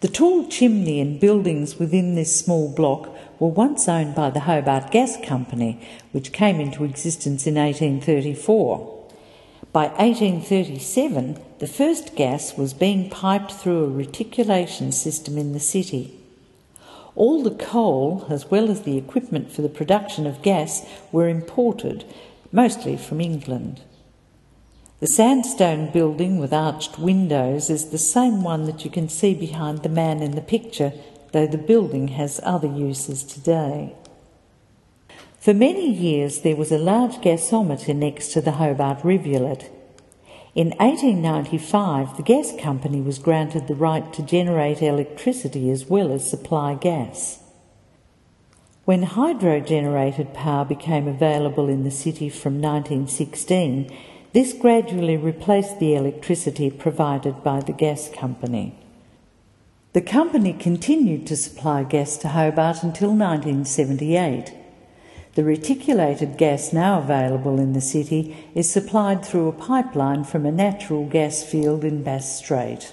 The tall chimney and buildings within this small block were once owned by the Hobart Gas Company, which came into existence in 1834. By 1837, the first gas was being piped through a reticulation system in the city. All the coal, as well as the equipment for the production of gas, were imported, mostly from England. The sandstone building with arched windows is the same one that you can see behind the man in the picture, though the building has other uses today. For many years there was a large gasometer next to the Hobart rivulet. In 1895 the gas company was granted the right to generate electricity as well as supply gas. When hydro-generated power became available in the city from 1916, this gradually replaced the electricity provided by the gas company. The company continued to supply gas to Hobart until 1978. The reticulated gas now available in the city is supplied through a pipeline from a natural gas field in Bass Strait.